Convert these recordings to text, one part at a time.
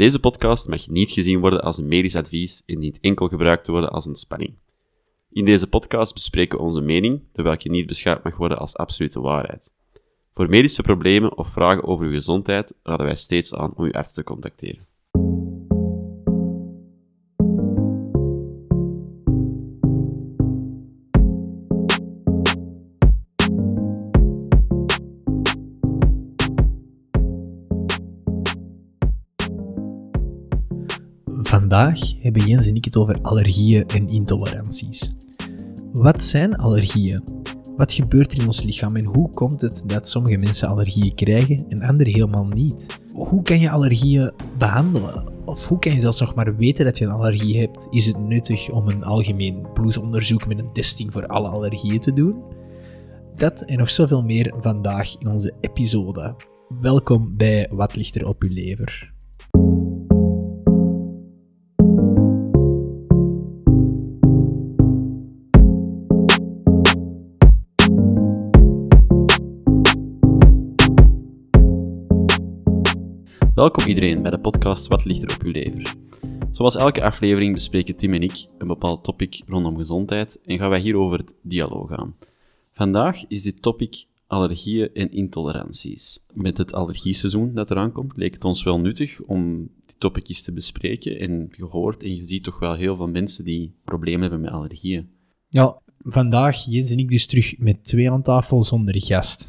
Deze podcast mag niet gezien worden als een medisch advies en dient enkel gebruikt te worden als ontspanning. In deze podcast bespreken we onze mening, terwijl je niet beschouwd mag worden als absolute waarheid. Voor medische problemen of vragen over uw gezondheid raden wij steeds aan om uw arts te contacteren. Vandaag hebben Jens en ik het over allergieën en intoleranties. Wat zijn allergieën? Wat gebeurt er in ons lichaam en hoe komt het dat sommige mensen allergieën krijgen en anderen helemaal niet? Hoe kan je allergieën behandelen? Of hoe kan je zelfs nog maar weten dat je een allergie hebt? Is het nuttig om een algemeen bloedonderzoek met een testing voor alle allergieën te doen? Dat en nog zoveel meer vandaag in onze episode. Welkom bij Wat ligt er op uw lever? Welkom iedereen bij de podcast Wat ligt er op uw lever? Zoals elke aflevering bespreken Tim en ik een bepaald topic rondom gezondheid en gaan wij hierover het dialoog aan. Vandaag is dit topic allergieën en intoleranties. Met het allergieseizoen dat eraan komt, leek het ons wel nuttig om dit topic eens te bespreken. En je hoort en je ziet toch wel heel veel mensen die problemen hebben met allergieën. Ja, vandaag Jens en ik dus terug met twee aan tafel zonder gast.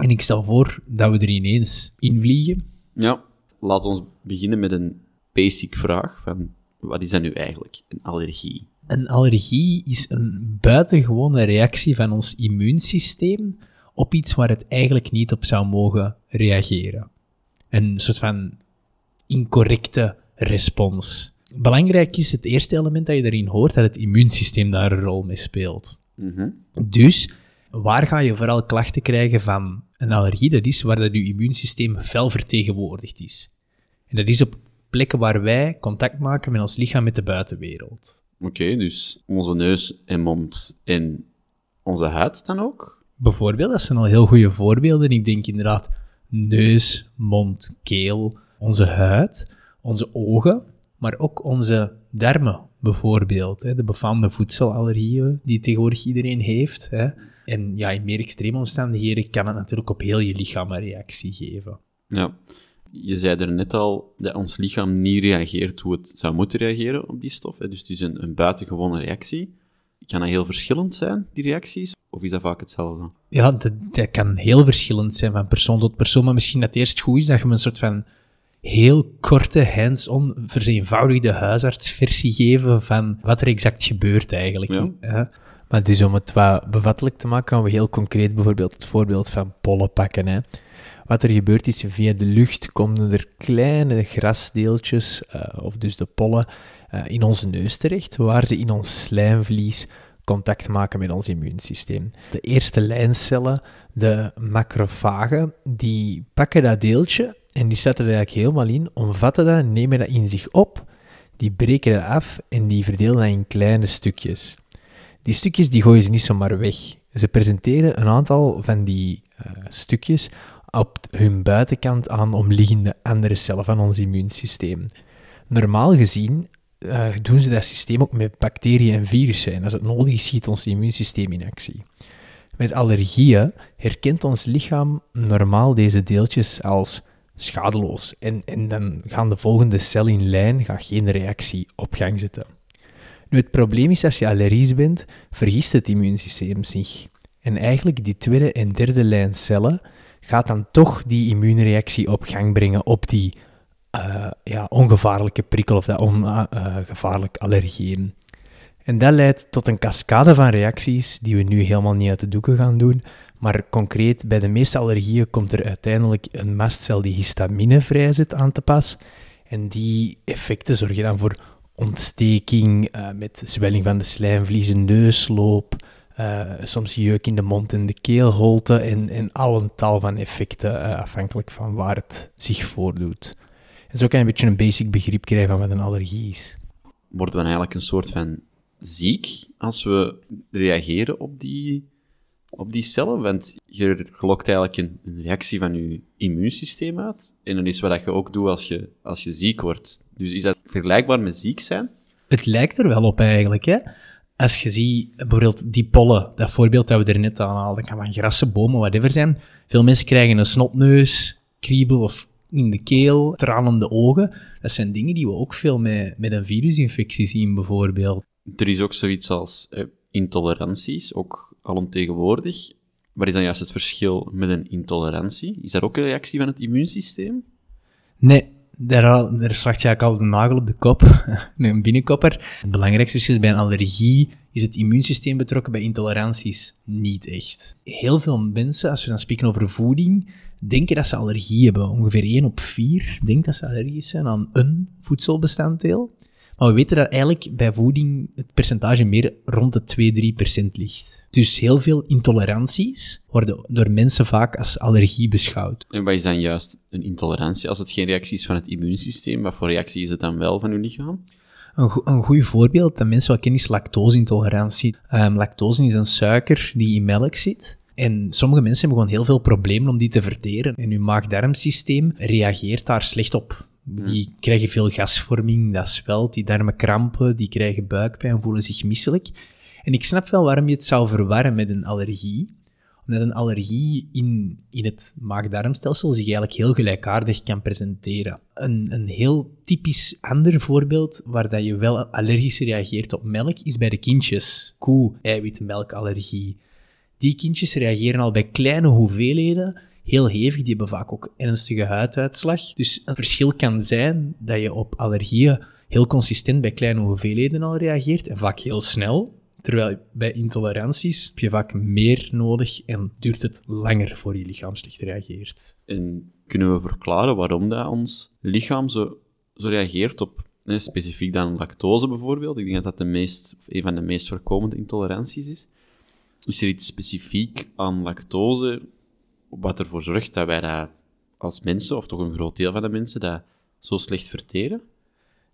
En ik stel voor dat we er ineens in vliegen. Ja. Laten we beginnen met een basic vraag van wat is dat nu eigenlijk, een allergie? Een allergie is een buitengewone reactie van ons immuunsysteem op iets waar het eigenlijk niet op zou mogen reageren. Een soort van incorrecte respons. Belangrijk is het eerste element dat je daarin hoort, dat het immuunsysteem daar een rol mee speelt. Mm-hmm. Dus waar ga je vooral klachten krijgen van een allergie? Dat is waar dat je immuunsysteem fel vertegenwoordigd is. En dat is op plekken waar wij contact maken met ons lichaam met de buitenwereld. Oké, dus onze neus en mond en onze huid dan ook? Bijvoorbeeld, dat zijn al heel goede voorbeelden. Ik denk inderdaad neus, mond, keel, onze huid, onze ogen, maar ook onze darmen bijvoorbeeld. De befaamde voedselallergieën die tegenwoordig iedereen heeft. En ja, in meer extreme omstandigheden kan het natuurlijk op heel je lichaam een reactie geven. Ja, je zei er net al dat ons lichaam niet reageert hoe het zou moeten reageren op die stof. Dus het is een buitengewone reactie. Kan dat heel verschillend zijn, die reacties? Of is dat vaak hetzelfde? Ja, dat kan heel verschillend zijn van persoon tot persoon. Maar misschien dat het eerst goed is dat je een soort van heel korte, hands-on, vereenvoudigde huisartsversie geven van wat er exact gebeurt eigenlijk. Ja. Maar dus om het wat bevattelijk te maken, gaan we heel concreet bijvoorbeeld het voorbeeld van pollen pakken. Wat er gebeurt is, via de lucht komen er kleine grasdeeltjes, of dus de pollen, in onze neus terecht, waar ze in ons slijmvlies contact maken met ons immuunsysteem. De eerste lijncellen, de macrofagen, die pakken dat deeltje en die zetten er eigenlijk helemaal in, omvatten dat, nemen dat in zich op, die breken dat af en die verdelen dat in kleine stukjes. Die stukjes die gooien ze niet zomaar weg. Ze presenteren een aantal van die stukjes op hun buitenkant aan omliggende andere cellen van ons immuunsysteem. Normaal gezien doen ze dat systeem ook met bacteriën en virussen. En als het nodig is, schiet ons immuunsysteem in actie. Met allergieën herkent ons lichaam normaal deze deeltjes als schadeloos. En dan gaan de volgende cel in lijn geen reactie op gang zetten. Nu, het probleem is, als je allergisch bent, vergist het immuunsysteem zich. En eigenlijk, die tweede en derde lijn cellen gaat dan toch die immuunreactie op gang brengen op die ongevaarlijke prikkel of dat ongevaarlijk allergeen. En dat leidt tot een cascade van reacties die we nu helemaal niet uit de doeken gaan doen. Maar concreet, bij de meeste allergieën komt er uiteindelijk een mastcel die histamine vrijzet aan te pas. En die effecten zorgen dan voor ontsteking, met zwelling van de slijmvliezen, neusloop, soms jeuk in de mond en de keelholte en al een tal van effecten, afhankelijk van waar het zich voordoet. En zo kan je een beetje een basic begrip krijgen van wat een allergie is. Worden we eigenlijk een soort van ziek als we reageren op die op die cellen, want je lokt eigenlijk een reactie van je immuunsysteem uit. En dat is wat je ook doet als je ziek wordt. Dus is dat vergelijkbaar met ziek zijn? Het lijkt er wel op eigenlijk, hè. Als je ziet, bijvoorbeeld die pollen, dat voorbeeld dat we er net aan haalden, dat kan van grassen, bomen, whatever zijn. Veel mensen krijgen een snotneus, kriebel of in de keel, tranende ogen. Dat zijn dingen die we ook veel met een virusinfectie zien, bijvoorbeeld. Er is ook zoiets als intoleranties, ook alomtegenwoordig. Wat is dan juist het verschil met een intolerantie? Is dat ook een reactie van het immuunsysteem? Nee. Daar slacht je eigenlijk al de nagel op de kop, een binnenkopper. Het belangrijkste verschil is bij een allergie is het immuunsysteem betrokken, bij intoleranties niet echt. Heel veel mensen, als we dan spreken over voeding, denken dat ze allergie hebben. Ongeveer 1 op 4 denkt dat ze allergisch zijn aan een voedselbestanddeel. Maar we weten dat eigenlijk bij voeding het percentage meer rond de 2-3% ligt. Dus heel veel intoleranties worden door mensen vaak als allergie beschouwd. En wat is dan juist een intolerantie? Als het geen reactie is van het immuunsysteem, wat voor reactie is het dan wel van uw lichaam? Een goed voorbeeld dat mensen wel kennen is lactose-intolerantie. Lactose is een suiker die in melk zit. En sommige mensen hebben gewoon heel veel problemen om die te verteren. En uw maag-darmsysteem reageert daar slecht op. Die krijgen veel gasvorming, dat zwelt, die darmen krampen, die krijgen buikpijn, voelen zich misselijk. En ik snap wel waarom je het zou verwarren met een allergie. Omdat een allergie in het maag-darmstelsel zich eigenlijk heel gelijkaardig kan presenteren. Een heel typisch ander voorbeeld waar dat je wel allergisch reageert op melk is bij de kindjes. Koe, eiwit, melkallergie. Die kindjes reageren al bij kleine hoeveelheden heel hevig, die hebben vaak ook ernstige huiduitslag. Dus een verschil kan zijn dat je op allergieën heel consistent bij kleine hoeveelheden al reageert en vaak heel snel. Terwijl bij intoleranties heb je vaak meer nodig en duurt het langer voor je lichaam slecht reageert. En kunnen we verklaren waarom dat ons lichaam zo reageert op, specifiek dan lactose bijvoorbeeld? Ik denk dat dat een van de meest voorkomende intoleranties is. Is er iets specifiek aan lactose wat ervoor zorgt dat wij dat als mensen, of toch een groot deel van de mensen, dat zo slecht verteren?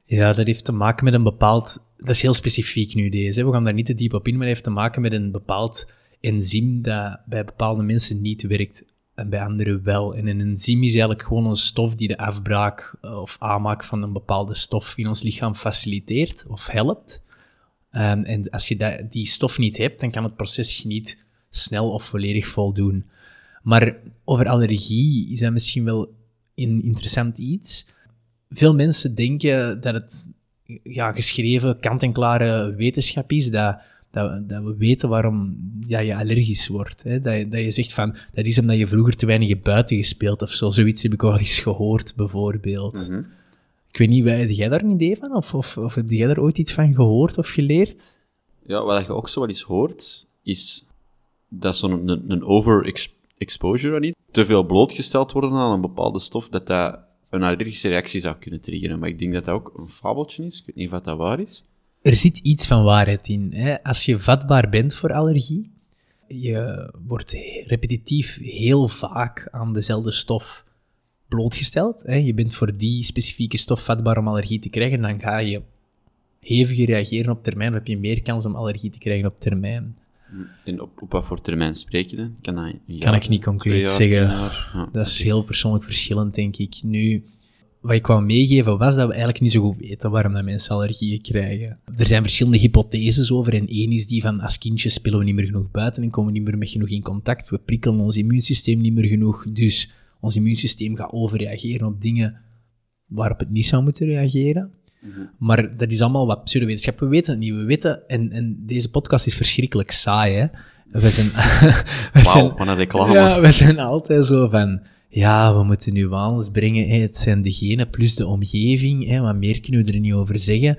Ja, dat heeft te maken met een bepaald... Dat is heel specifiek nu deze. We gaan daar niet te diep op in, maar dat heeft te maken met een bepaald enzym dat bij bepaalde mensen niet werkt en bij anderen wel. En een enzym is eigenlijk gewoon een stof die de afbraak of aanmaak van een bepaalde stof in ons lichaam faciliteert of helpt. En als je die stof niet hebt, dan kan het proces niet snel of volledig voldoen. Maar over allergie is dat misschien wel een interessant iets. Veel mensen denken dat het geschreven, kant-en-klare wetenschap is, dat we weten waarom je allergisch wordt. Hè? Dat je zegt van, dat is omdat je vroeger te weinig buiten gespeeld of zo. Zoiets heb ik wel eens gehoord, bijvoorbeeld. Mm-hmm. Ik weet niet, heb jij daar een idee van? Of heb jij daar ooit iets van gehoord of geleerd? Ja, wat je ook zo wel eens hoort, is dat zo'n een overexposure niet te veel blootgesteld worden aan een bepaalde stof, dat een allergische reactie zou kunnen triggeren. Maar ik denk dat dat ook een fabeltje is. Ik weet niet of dat waar is. Er zit iets van waarheid in. Hè? Als je vatbaar bent voor allergie, je wordt repetitief heel vaak aan dezelfde stof blootgesteld. Hè? Je bent voor die specifieke stof vatbaar om allergie te krijgen, dan ga je heviger reageren op termijn, dan heb je meer kans om allergie te krijgen op termijn. En op wat voor termijn spreek je dan? Kan ik niet concreet zeggen. Ja. Dat is heel persoonlijk verschillend, denk ik. Nu, wat ik wou meegeven was dat we eigenlijk niet zo goed weten waarom dat mensen allergieën krijgen. Er zijn verschillende hypotheses over en één is die van als kindjes spelen we niet meer genoeg buiten en komen we niet meer met genoeg in contact. We prikkelen ons immuunsysteem niet meer genoeg, dus ons immuunsysteem gaat overreageren op dingen waarop het niet zou moeten reageren. Maar dat is allemaal wat pseudowetenschap. We weten het niet. We weten, en deze podcast is verschrikkelijk saai, hè. Wat een reclame. Ja, we zijn altijd zo van, ja, we moeten nuance brengen. Hè. Het zijn de genen plus de omgeving. Hè. Wat meer kunnen we er niet over zeggen.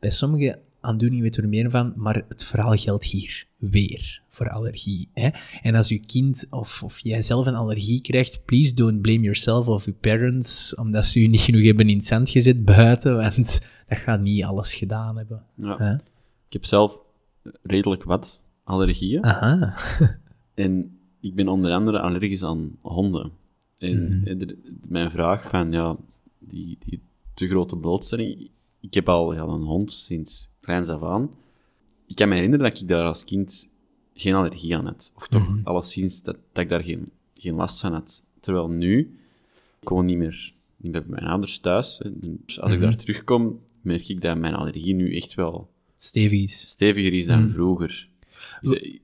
Bij sommige aandoeningen weten we er meer van, maar het verhaal geldt hier weer voor allergie. Hè. En als uw kind of jij zelf een allergie krijgt, please don't blame yourself of your parents, omdat ze u niet genoeg hebben in het zand gezet buiten, want dat gaat niet alles gedaan hebben. Ja. Hè? Ik heb zelf redelijk wat allergieën. Aha. En ik ben onder andere allergisch aan honden. En mijn vraag van, die te grote blootstelling... Ik heb al een hond sinds kleins af aan. Ik kan me herinneren dat ik daar als kind geen allergie aan had. Of toch alleszins dat ik daar geen last van had. Terwijl nu, ik woon niet bij mijn ouders thuis. Hè. Dus als ik daar terugkom, merk ik dat mijn allergie nu echt wel steviger is dan vroeger.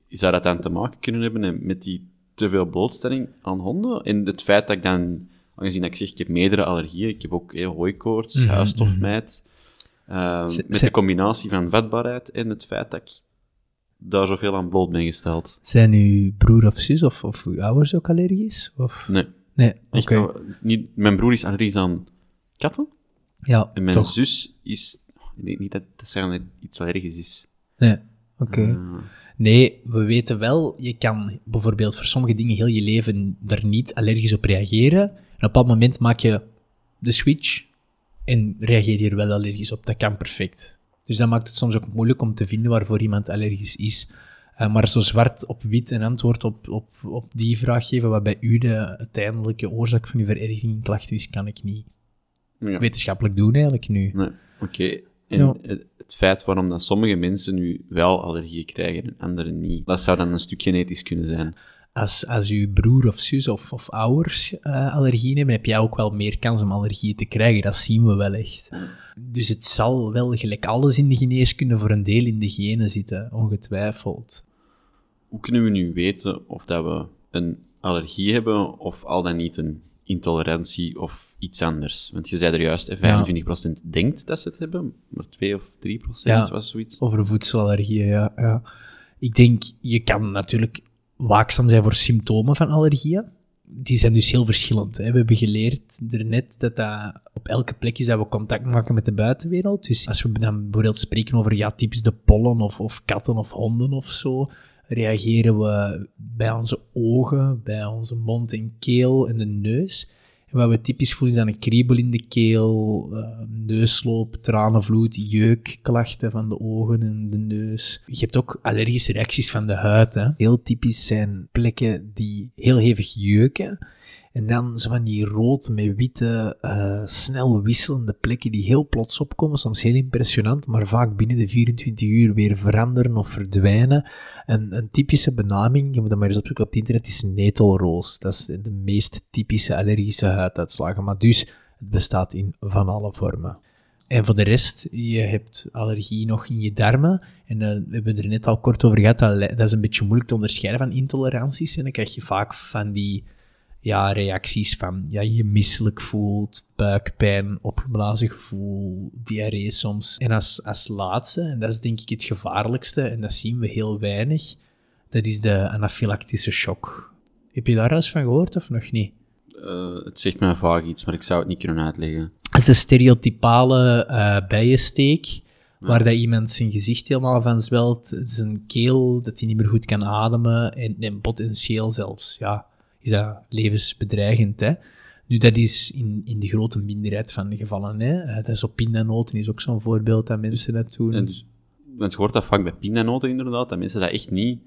Zou dat dan te maken kunnen hebben met die te veel blootstelling aan honden? En het feit dat ik dan, aangezien dat ik zeg, ik heb meerdere allergieën, ik heb ook hooikoorts, huisstofmijt, met de combinatie van vatbaarheid en het feit dat ik daar zoveel aan bloot ben gesteld. Zijn uw broer of zus of uw ouders ook allergisch? Of? Nee. Echt, okay. Mijn broer is allergisch aan katten. Ja, en mijn zus is... Ik denk niet dat zij iets allergisch is. Nee, oké. Nee, we weten wel, je kan bijvoorbeeld voor sommige dingen heel je leven er niet allergisch op reageren. En op een bepaald moment maak je de switch en reageer je er wel allergisch op. Dat kan perfect. Dus dat maakt het soms ook moeilijk om te vinden waarvoor iemand allergisch is. Maar zo zwart op wit een antwoord op die vraag geven, wat bij u de uiteindelijke oorzaak van uw verergering klachten is, kan ik niet wetenschappelijk doen eigenlijk nu. Nee, oké. En het feit waarom dat sommige mensen nu wel allergieën krijgen en anderen niet, dat zou dan een stuk genetisch kunnen zijn. Als uw broer of zus of ouders allergieën hebben, heb jij ook wel meer kans om allergieën te krijgen. Dat zien we wel echt. Dus het zal wel gelijk alles in de geneeskunde voor een deel in de genen zitten, ongetwijfeld. Hoe kunnen we nu weten of dat we een allergie hebben of al dan niet een intolerantie of iets anders? Want je zei er juist, 25% denkt dat ze het hebben, maar 2 of 3% was zoiets. Over voedselallergieën, ja. Ik denk, je kan natuurlijk waakzaam zijn voor symptomen van allergieën. Die zijn dus heel verschillend. Hè. We hebben geleerd daarnet dat op elke plek is dat we contact maken met de buitenwereld. Dus als we dan bijvoorbeeld spreken over typisch de pollen of katten of honden of zo, reageren we bij onze ogen, bij onze mond en keel en de neus. En wat we typisch voelen is dan een kriebel in de keel, neusloop, tranenvloed, jeukklachten van de ogen en de neus. Je hebt ook allergische reacties van de huid. Hè. Heel typisch zijn plekken die heel hevig jeuken. En dan zo van die rood met witte, snel wisselende plekken die heel plots opkomen. Soms heel impressionant, maar vaak binnen de 24 uur weer veranderen of verdwijnen. Een typische benaming, je moet dat maar eens opzoeken op het internet, is netelroos. Dat is de meest typische allergische huiduitslagen. Maar dus, het bestaat in van alle vormen. En voor de rest, je hebt allergie nog in je darmen. En we hebben er net al kort over gehad, dat is een beetje moeilijk te onderscheiden van intoleranties. En dan krijg je vaak van die... reacties van je misselijk voelt, buikpijn, opgeblazen gevoel, diarree soms. En als laatste, en dat is denk ik het gevaarlijkste, en dat zien we heel weinig, dat is de anafylactische shock. Heb je daar al eens van gehoord of nog niet? Het zegt mij vaag iets, maar ik zou het niet kunnen uitleggen. Dat is de stereotypale bijensteek, waar dat iemand zijn gezicht helemaal van zwelt, zijn keel, dat hij niet meer goed kan ademen, en potentieel zelfs, is dat levensbedreigend, hè. Nu, dat is in de grote minderheid van de gevallen, hè. Dat is op pindanoten, is ook zo'n voorbeeld dat mensen dat doen. En dus, want je hoort dat vaak bij pindanoten inderdaad, dat mensen dat echt niet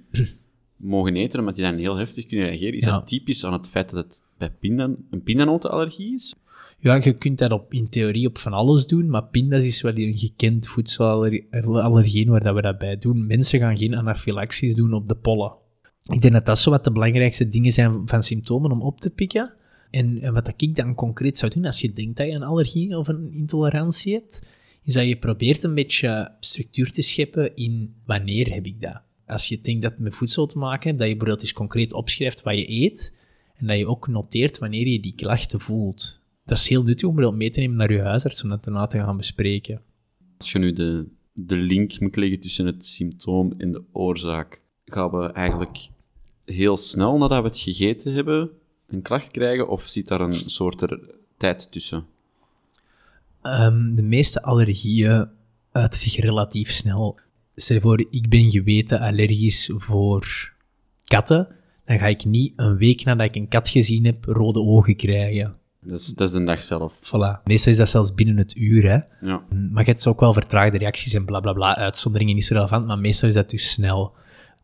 mogen eten, omdat die dan heel heftig kunnen reageren. Is dat typisch aan het feit dat het bij een pindanotenallergie is? Ja, je kunt dat in theorie op van alles doen, maar pindas is wel een gekend voedselallergeen waar dat we dat bij doen. Mensen gaan geen anafylaxis doen op de pollen. Ik denk dat dat zo wat de belangrijkste dingen zijn van symptomen om op te pikken. En wat ik dan concreet zou doen, als je denkt dat je een allergie of een intolerantie hebt, is dat je probeert een beetje structuur te scheppen in wanneer heb ik dat. Als je denkt dat het met voedsel te maken hebt, dat je bijvoorbeeld eens concreet opschrijft wat je eet, en dat je ook noteert wanneer je die klachten voelt. Dat is heel nuttig om bijvoorbeeld mee te nemen naar je huisarts, om dat daarna te gaan bespreken. Als je nu de link moet leggen tussen het symptoom en de oorzaak, gaan we eigenlijk heel snel nadat we het gegeten hebben een klacht krijgen, of zit daar een soort tijd tussen? De meeste allergieën uiten zich relatief snel. Stel je voor, ik ben geweten allergisch voor katten, dan ga ik niet een week nadat ik een kat gezien heb rode ogen krijgen. Dat is de dag zelf. Voilà. Meestal is dat zelfs binnen het uur, hè. Ja. Maar je hebt ook wel vertraagde reacties en blablabla, uitzonderingen is relevant, maar meestal is dat dus snel.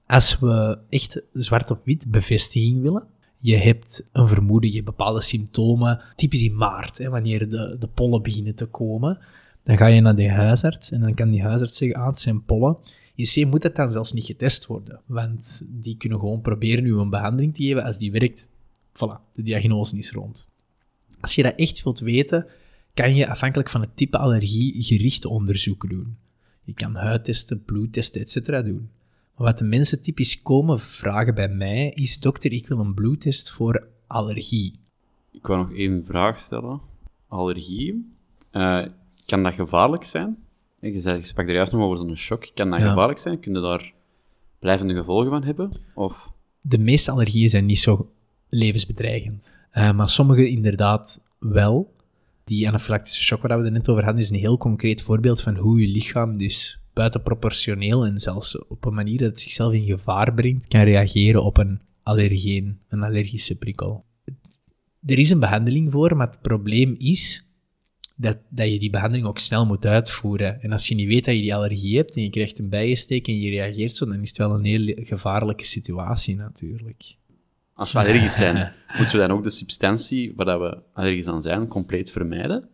Als we echt zwart op wit bevestiging willen, je hebt een vermoeden, je hebt bepaalde symptomen, typisch in maart, hè, wanneer de pollen beginnen te komen, dan ga je naar de huisarts en dan kan die huisarts zeggen, het zijn pollen. In C moet dat dan zelfs niet getest worden, want die kunnen gewoon proberen u een behandeling te geven. Als die werkt, voilà, de diagnose is rond. Als je dat echt wilt weten, kan je afhankelijk van het type allergie gerichte onderzoeken doen. Je kan huidtesten, bloedtesten, etc. doen. Maar wat de mensen typisch komen vragen bij mij is, dokter, ik wil een bloedtest voor allergie. Ik wou nog één vraag stellen. Allergie, kan dat gevaarlijk zijn? Je sprak er juist nog over zo'n shock. Kan dat gevaarlijk zijn? Kun je daar blijvende gevolgen van hebben? Of? De meeste allergieën zijn niet zo levensbedreigend. Maar sommige inderdaad wel. Die anafylactische shock waar we het net over hadden, is een heel concreet voorbeeld van hoe je lichaam dus buitenproportioneel en zelfs op een manier dat het zichzelf in gevaar brengt, kan reageren op een allergeen, een allergische prikkel. Er is een behandeling voor, maar het probleem is dat je die behandeling ook snel moet uitvoeren. En als je niet weet dat je die allergie hebt en je krijgt een bijensteek en je reageert zo, dan is het wel een heel gevaarlijke situatie natuurlijk. Als we allergisch zijn, moeten we dan ook de substantie waar we allergisch aan zijn compleet vermijden?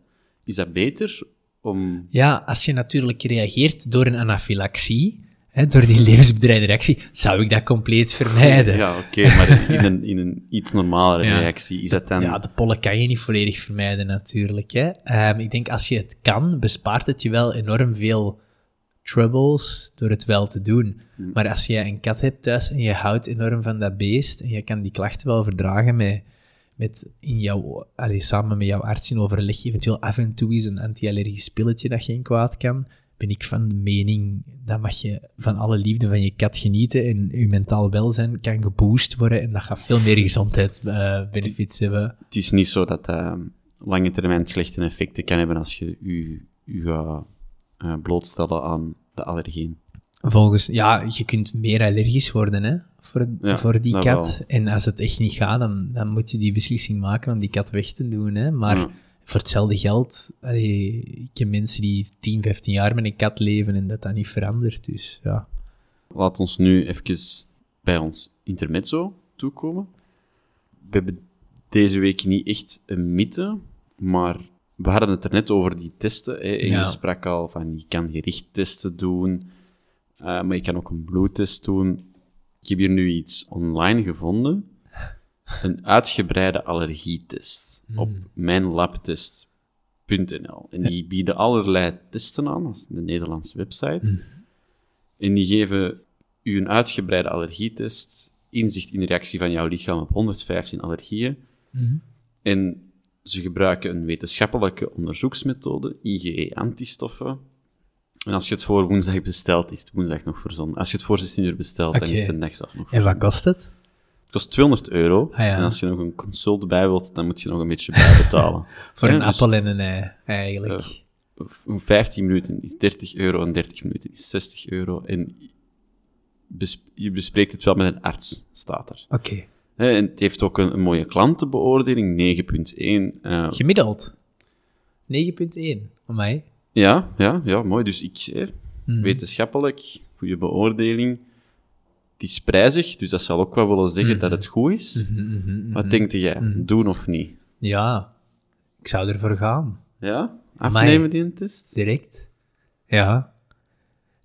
Is dat beter om... Ja, als je natuurlijk reageert door een anafylaxie, door die levensbedreigende reactie, zou ik dat compleet vermijden. Ja, oké, maar in een iets normalere reactie is dat dan... Ja, de pollen kan je niet volledig vermijden natuurlijk. Ik denk, als je het kan, bespaart het je wel enorm veel troubles door het wel te doen. Maar als je een kat hebt thuis en je houdt enorm van dat beest en je kan die klachten wel verdragen samen met jouw arts in overleg, eventueel af en toe is een anti-allergisch pilletje dat geen kwaad kan, ben ik van de mening dat mag je van alle liefde van je kat genieten en je mentaal welzijn kan geboost worden en dat gaat veel meer gezondheidsbenefits hebben. Het is niet zo dat lange termijn slechte effecten kan hebben als je je blootstellen aan de allergeen. Je kunt meer allergisch worden voor die kat. Wel. En als het echt niet gaat, dan moet je die beslissing maken om die kat weg te doen. Maar voor hetzelfde geld, ik ken mensen die 10, 15 jaar met een kat leven en dat niet verandert. Dus, ja. Laat ons nu even bij ons intermezzo toekomen. We hebben deze week niet echt een mythe, maar... We hadden het er net over die testen. Je sprak al van, je kan gericht testen doen, maar je kan ook een bloedtest doen. Ik heb hier nu iets online gevonden. Een uitgebreide allergietest op mijnlabtest.nl. En die bieden allerlei testen aan, dat is de Nederlandse website. En die geven u een uitgebreide allergietest, inzicht in de reactie van jouw lichaam op 115 allergieën. En... Ze gebruiken een wetenschappelijke onderzoeksmethode, IgE-antistoffen. En als je het voor woensdag bestelt, is het woensdag nog verzonden. Als je het voor 16 uur bestelt, dan is het de next af nog verzonden. En wat kost het? Het kost €200. En als je nog een consult bij wilt, dan moet je nog een beetje bijbetalen. Voor een appel en een ei, eigenlijk. 15 minuten is €30 en 30 minuten is €60. En je bespreekt het wel met een arts, staat er. Oké. En het heeft ook een mooie klantenbeoordeling, 9.1. Gemiddeld? 9.1, van mij. Ja, mooi. Dus wetenschappelijk, goede beoordeling. Het is prijzig, dus dat zal ook wel willen zeggen dat het goed is. Wat denk jij? Doen of niet? Ja, ik zou ervoor gaan. Ja? Afnemen die test? Direct? Ja.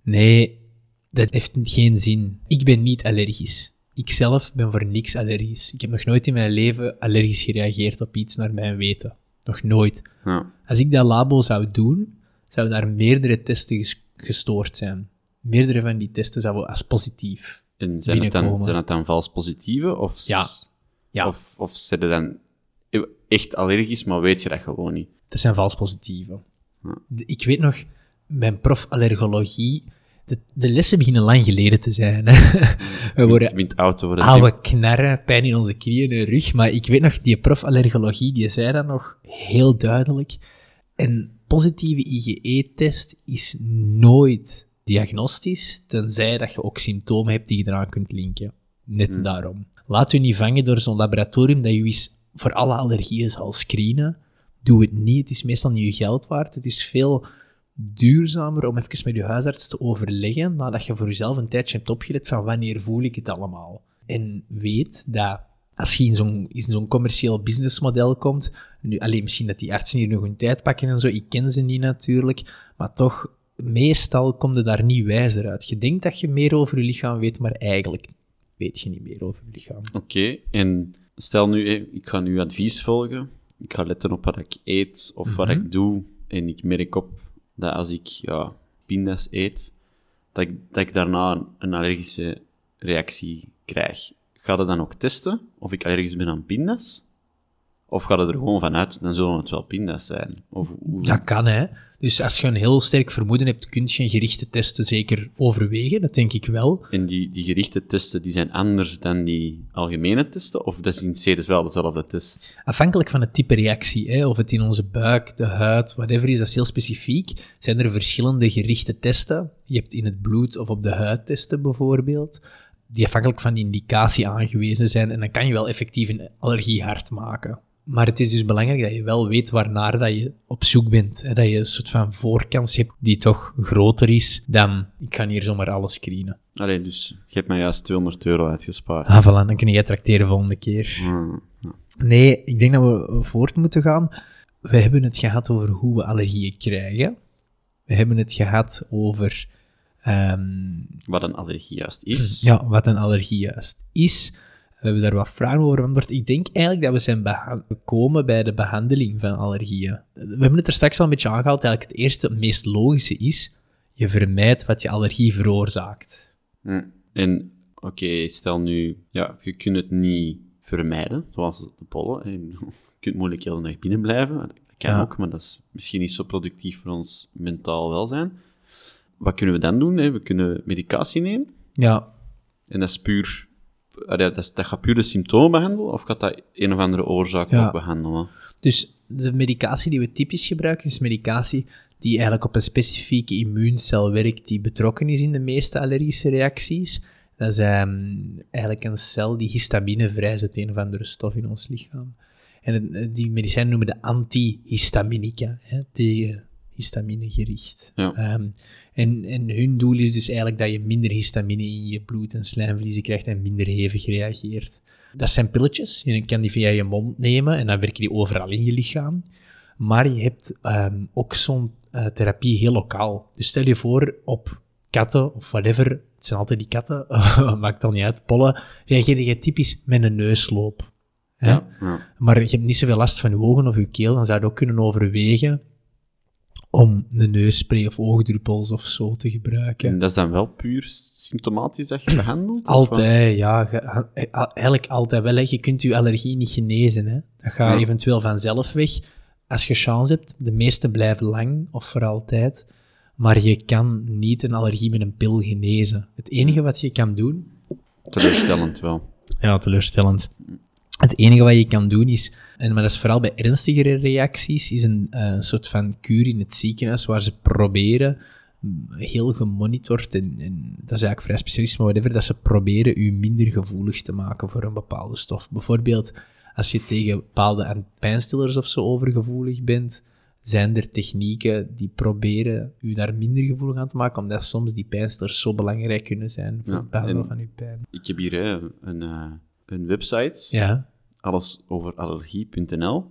Nee, dat heeft geen zin. Ik ben niet allergisch. Ik zelf ben voor niks allergisch. Ik heb nog nooit in mijn leven allergisch gereageerd op iets naar mijn weten. Nog nooit. Ja. Als ik dat labo zou doen, zouden daar meerdere testen gestoord zijn. Meerdere van die testen zouden als positief binnenkomen. Zijn het dan vals positieve? Of, ja. Of zijn het dan echt allergisch, maar weet je dat gewoon niet? Dat zijn vals positieve. Ja. Ik weet nog, mijn prof allergologie... De lessen beginnen lang geleden te zijn. Hè. We worden oude knarren, pijn in onze knieën en rug. Maar ik weet nog, die prof allergologie, die zei dat nog heel duidelijk. Een positieve IgE-test is nooit diagnostisch, tenzij dat je ook symptomen hebt die je eraan kunt linken. Net daarom. Laat u niet vangen door zo'n laboratorium dat je eens voor alle allergieën zal screenen. Doe het niet. Het is meestal niet je geld waard. Het is veel... duurzamer om even met je huisarts te overleggen nadat je voor jezelf een tijdje hebt opgelet van wanneer voel ik het allemaal. En weet dat als je in zo'n commercieel businessmodel komt, nu, misschien dat die artsen hier nog hun tijd pakken en zo, ik ken ze niet natuurlijk, maar toch meestal kom je daar niet wijzer uit. Je denkt dat je meer over je lichaam weet, maar eigenlijk weet je niet meer over je lichaam. Oké, en stel nu, ik ga nu advies volgen. Ik ga letten op wat ik eet of wat ik doe. En ik merk op dat als ik pindas eet, dat ik daarna een allergische reactie krijg. Ga je dan ook testen of ik allergisch ben aan pindas? Of gaat het er gewoon vanuit, dan zullen het wel pindas zijn? Of... Dat kan, hè. Dus als je een heel sterk vermoeden hebt, kun je gerichte testen zeker overwegen. Dat denk ik wel. En die gerichte testen die zijn anders dan die algemene testen? Of dat is in C wel dezelfde test? Afhankelijk van het type reactie, hè, of het in onze buik, de huid, whatever is, dat is heel specifiek. Zijn er verschillende gerichte testen? Je hebt in het bloed of op de huid testen bijvoorbeeld, die afhankelijk van de indicatie aangewezen zijn. En dan kan je wel effectief een allergie hard maken. Maar het is dus belangrijk dat je wel weet waarnaar dat je op zoek bent. Hè? Dat je een soort van voorkans hebt die toch groter is dan ik ga hier zomaar alles screenen. Allee, dus je hebt mij juist €200 uitgespaard. Ah, voilà, dan kun je trakteren volgende keer. Ja. Nee, ik denk dat we voort moeten gaan. We hebben het gehad over hoe we allergieën krijgen. We hebben het gehad over... wat een allergie juist is. Ja, wat een allergie juist is. We hebben daar wat vragen over beantwoord. Ik denk eigenlijk dat we zijn gekomen bij de behandeling van allergieën. We hebben het er straks al een beetje aangehaald. Eigenlijk het eerste, het meest logische is, je vermijdt wat je allergie veroorzaakt. En, oké, stel nu, ja, je kunt het niet vermijden, zoals de pollen. Je kunt moeilijk heel de dag binnen blijven. Dat kan ook, maar dat is misschien niet zo productief voor ons mentaal welzijn. Wat kunnen we dan doen? We kunnen medicatie nemen. Ja. En dat is puur... Dat gaat puur de symptomen behandelen, of gaat dat een of andere oorzaak ook behandelen? Dus de medicatie die we typisch gebruiken, is medicatie die eigenlijk op een specifieke immuuncel werkt die betrokken is in de meeste allergische reacties. Dat is eigenlijk een cel die histamine vrijzet, een of andere stof in ons lichaam. En die medicijnen noemen de antihistaminica, hè, tegen histamine gericht. Ja. En hun doel is dus eigenlijk dat je minder histamine in je bloed en slijmvliezen krijgt en minder hevig reageert. Dat zijn pilletjes. Je kan die via je mond nemen en dan werken die overal in je lichaam. Maar je hebt ook zo'n therapie heel lokaal. Dus stel je voor op katten of whatever, het zijn altijd die katten, maakt dan niet uit, pollen, reageer je typisch met een neusloop. Ja. Ja. Maar je hebt niet zoveel last van je ogen of je keel, dan zou je ook kunnen overwegen om de neusspray of oogdruppels of zo te gebruiken. En dat is dan wel puur symptomatisch dat je behandelt? Altijd, of? Ja. Eigenlijk altijd wel. Hè. Je kunt je allergie niet genezen. Hè. Dat gaat eventueel vanzelf weg. Als je chance hebt, de meeste blijven lang of voor altijd. Maar je kan niet een allergie met een pil genezen. Het enige wat je kan doen... Teleurstellend wel. Ja, teleurstellend. Het enige wat je kan doen is, maar dat is vooral bij ernstigere reacties, is een soort van kuur in het ziekenhuis waar ze proberen, heel gemonitord, en dat is eigenlijk vrij specialistisch, maar whatever, dat ze proberen u minder gevoelig te maken voor een bepaalde stof. Bijvoorbeeld, als je tegen bepaalde pijnstillers of zo overgevoelig bent, zijn er technieken die proberen u daar minder gevoelig aan te maken, omdat soms die pijnstillers zo belangrijk kunnen zijn voor het behandelen van uw pijn. Ik heb hier een website, allesoverallergie.nl,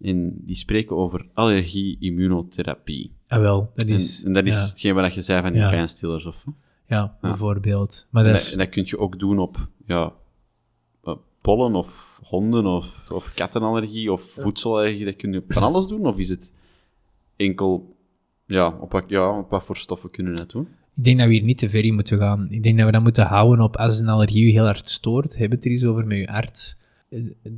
en die spreken over allergie-immunotherapie. Ah, wel. Dat is, en dat is hetgeen wat je zei van die pijnstillers. Of, bijvoorbeeld. Maar dat kun je ook doen op pollen of honden of kattenallergie of voedselallergie. Dat kun je van alles doen? Of is het enkel... op wat voor stoffen kunnen we dat doen? Ik denk dat we hier niet te ver in moeten gaan. Ik denk dat we dat moeten houden op als een allergie u heel hard stoort. Heb het er eens over met uw arts.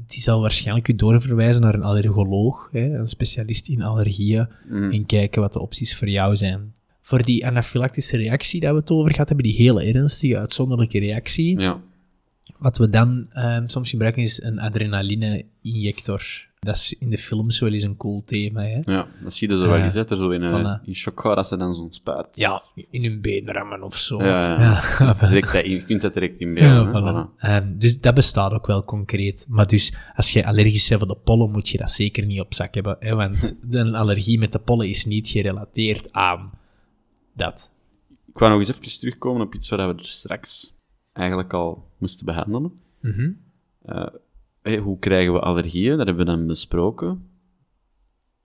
Die zal waarschijnlijk u doorverwijzen naar een allergoloog, een specialist in allergieën, en kijken wat de opties voor jou zijn. Voor die anafylactische reactie dat we het over gehad hebben, die hele ernstige, uitzonderlijke reactie, wat we dan soms gebruiken is een adrenaline-injector. Dat is in de films wel eens een cool thema, hè? Ja, dat zie je zo wel eens uit, er zo in chocola, als ze dan zo'n spuit... Ja, in hun been rammen of zo. Je kunt dat direct in benen. Dus dat bestaat ook wel concreet. Maar dus, als je allergisch bent voor de pollen, moet je dat zeker niet op zak hebben, hè? Want een allergie met de pollen is niet gerelateerd aan dat. Ik wou nog eens even terugkomen op iets waar we er straks eigenlijk al moesten behandelen. Hoe krijgen we allergieën? Dat hebben we dan besproken.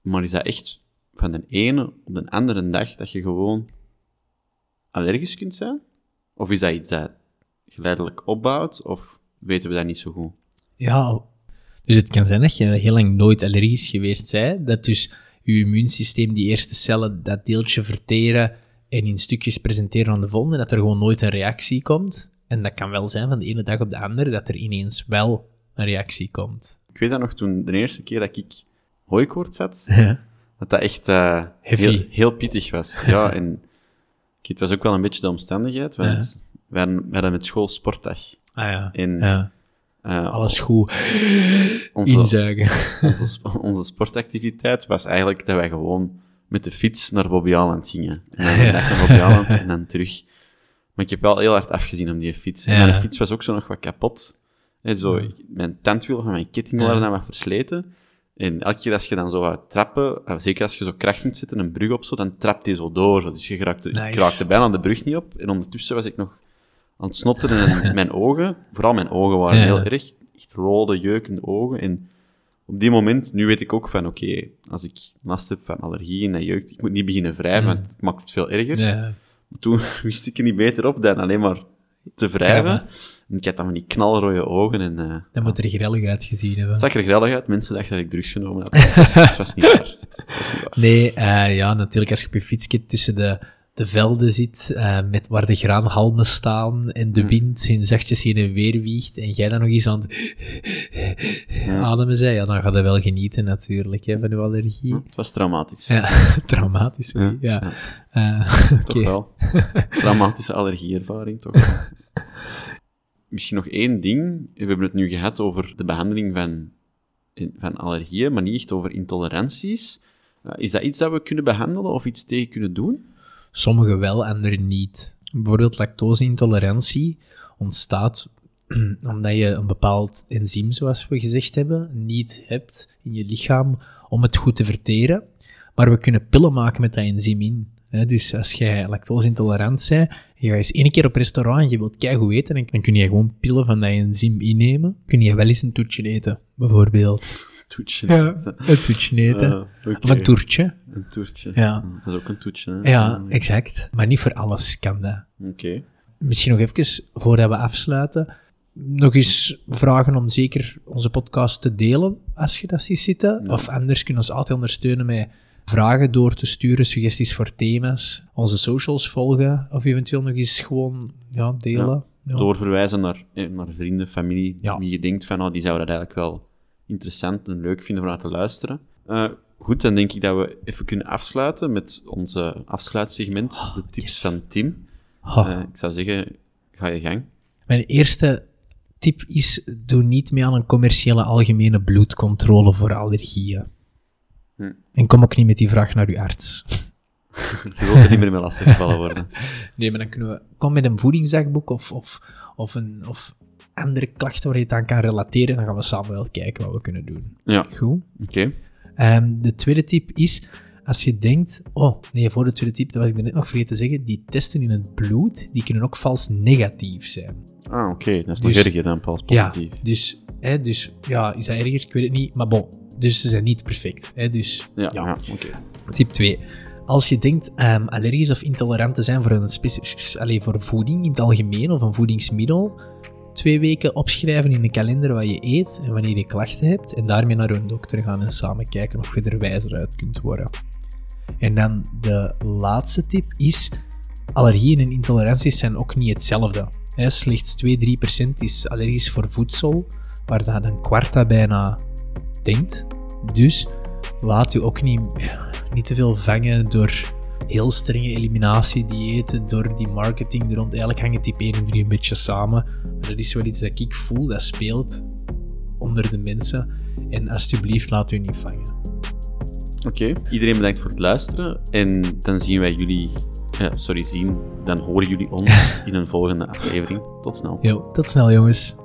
Maar is dat echt van de ene op de andere dag dat je gewoon allergisch kunt zijn? Of is dat iets dat geleidelijk opbouwt? Of weten we dat niet zo goed? Ja, dus het kan zijn dat je heel lang nooit allergisch geweest bent. Dat dus je immuunsysteem, die eerste cellen, dat deeltje verteren en in stukjes presenteren aan de volgende, dat er gewoon nooit een reactie komt. En dat kan wel zijn van de ene dag op de andere dat er ineens wel een reactie komt. Ik weet dat nog toen de eerste keer dat ik hooikoorts had, dat dat echt heel pittig was. Ja, en het was ook wel een beetje de omstandigheid, want we hadden met school sportdag. Ah ja, en, alles goed inzuigen. Onze sportactiviteit was eigenlijk dat wij gewoon met de fiets naar Bobbejaanland gingen. En dan naar Bobbejaanland en dan terug. Maar ik heb wel heel hard afgezien om die fiets. En mijn fiets was ook zo nog wat kapot. En zo, mijn tandwiel van mijn ketting waren dan wat versleten. En elke keer als je dan zo gaat trappen, zeker als je zo kracht moet zetten, een brug op zo, dan trapt die zo door. Zo. Dus je raakte bijna de brug niet op. En ondertussen was ik nog aan het snotteren en mijn ogen, vooral mijn ogen waren heel erg, echt rode, jeukende ogen. En op die moment, nu weet ik ook van, oké, als ik last heb van allergie en dat jeukt, ik moet niet beginnen wrijven, want het maakt het veel erger. Ja. Maar toen wist ik er niet beter op dan alleen maar te wrijven. En ik had dan van die knalrode ogen. En, dat moet er grellig uitgezien hebben. Het zag er grellig uit. Mensen dachten dat ik drugs genomen had. Het was niet waar. Nee, natuurlijk als je op je fietsje tussen de velden zit, met waar de graanhalmen staan en de wind hun zachtjes heen en weer wiegt en jij dan nog eens aan het ademen zei, dan ga je wel genieten natuurlijk hè, van uw allergie. Het was traumatisch. Ja, traumatisch, sorry. Ja. Toch wel. Traumatische allergieervaring, toch wel. Misschien nog één ding. We hebben het nu gehad over de behandeling van allergieën, maar niet echt over intoleranties. Is dat iets dat we kunnen behandelen of iets tegen kunnen doen? Sommigen wel, anderen niet. Bijvoorbeeld lactose-intolerantie ontstaat omdat je een bepaald enzym, zoals we gezegd hebben, niet hebt in je lichaam om het goed te verteren. Maar we kunnen pillen maken met dat enzym in. Dus als jij lactose-intolerant bent, je gaat eens één keer op restaurant en je wilt keigoed eten, dan kun je gewoon pillen van dat enzym innemen. Kun je wel eens een toetje eten, bijvoorbeeld. Toetje eten. Ja, een toetje eten. Of een toertje. Een toertje. Ja. Dat is ook een toetje. Hè? Ja, exact. Maar niet voor alles kan dat. Oké. Misschien nog even, voordat we afsluiten, nog eens vragen om zeker onze podcast te delen, als je dat ziet zitten. Ja. Of anders kun je ons altijd ondersteunen met vragen door te sturen, suggesties voor thema's, onze socials volgen, of eventueel nog eens gewoon delen. Ja. Ja. Doorverwijzen naar vrienden, familie, wie je denkt van, die zouden dat eigenlijk wel interessant en leuk vinden om naar te luisteren. Goed, dan denk ik dat we even kunnen afsluiten met onze afsluitsegment, de tips van Tim. Ik zou zeggen, ga je gang. Mijn eerste tip is, doe niet mee aan een commerciële algemene bloedcontrole voor allergieën. En kom ook niet met die vraag naar uw arts. Je wilt er niet meer mee lastiggevallen worden. Nee, maar dan kunnen we... Kom met een voedingsdagboek of andere klachten waar je het aan kan relateren. Dan gaan we samen wel kijken wat we kunnen doen. Ja. Goed. Oké. De tweede tip is, als je denkt... Oh, nee, voor de tweede tip, dat was ik net nog vergeten te zeggen. Die testen in het bloed, die kunnen ook vals negatief zijn. Ah, oké. Dat is nog erger dan vals positief. Ja, dus, is dat erger? Ik weet het niet, maar bon. Dus ze zijn niet perfect. Tip 2. Als je denkt allergisch of intolerant te zijn voor voor voeding in het algemeen of een voedingsmiddel, 2 weken opschrijven in de kalender wat je eet en wanneer je klachten hebt en daarmee naar een dokter gaan en samen kijken of je er wijzer uit kunt worden. En dan de laatste tip is, allergieën en intoleranties zijn ook niet hetzelfde. Slechts 2-3% is allergisch voor voedsel, waar dan een kwart bijna denkt. Dus laat u ook niet te veel vangen door heel strenge eliminatiediëten, door die marketing er rond. Eigenlijk hangen type 1 en 3 een beetje samen. Maar dat is wel iets dat ik voel, dat speelt onder de mensen. En alsjeblieft, laat u niet vangen. Oké. Iedereen bedankt voor het luisteren. En dan zien wij jullie... dan horen jullie ons in een volgende aflevering. Tot snel. Tot snel, jongens.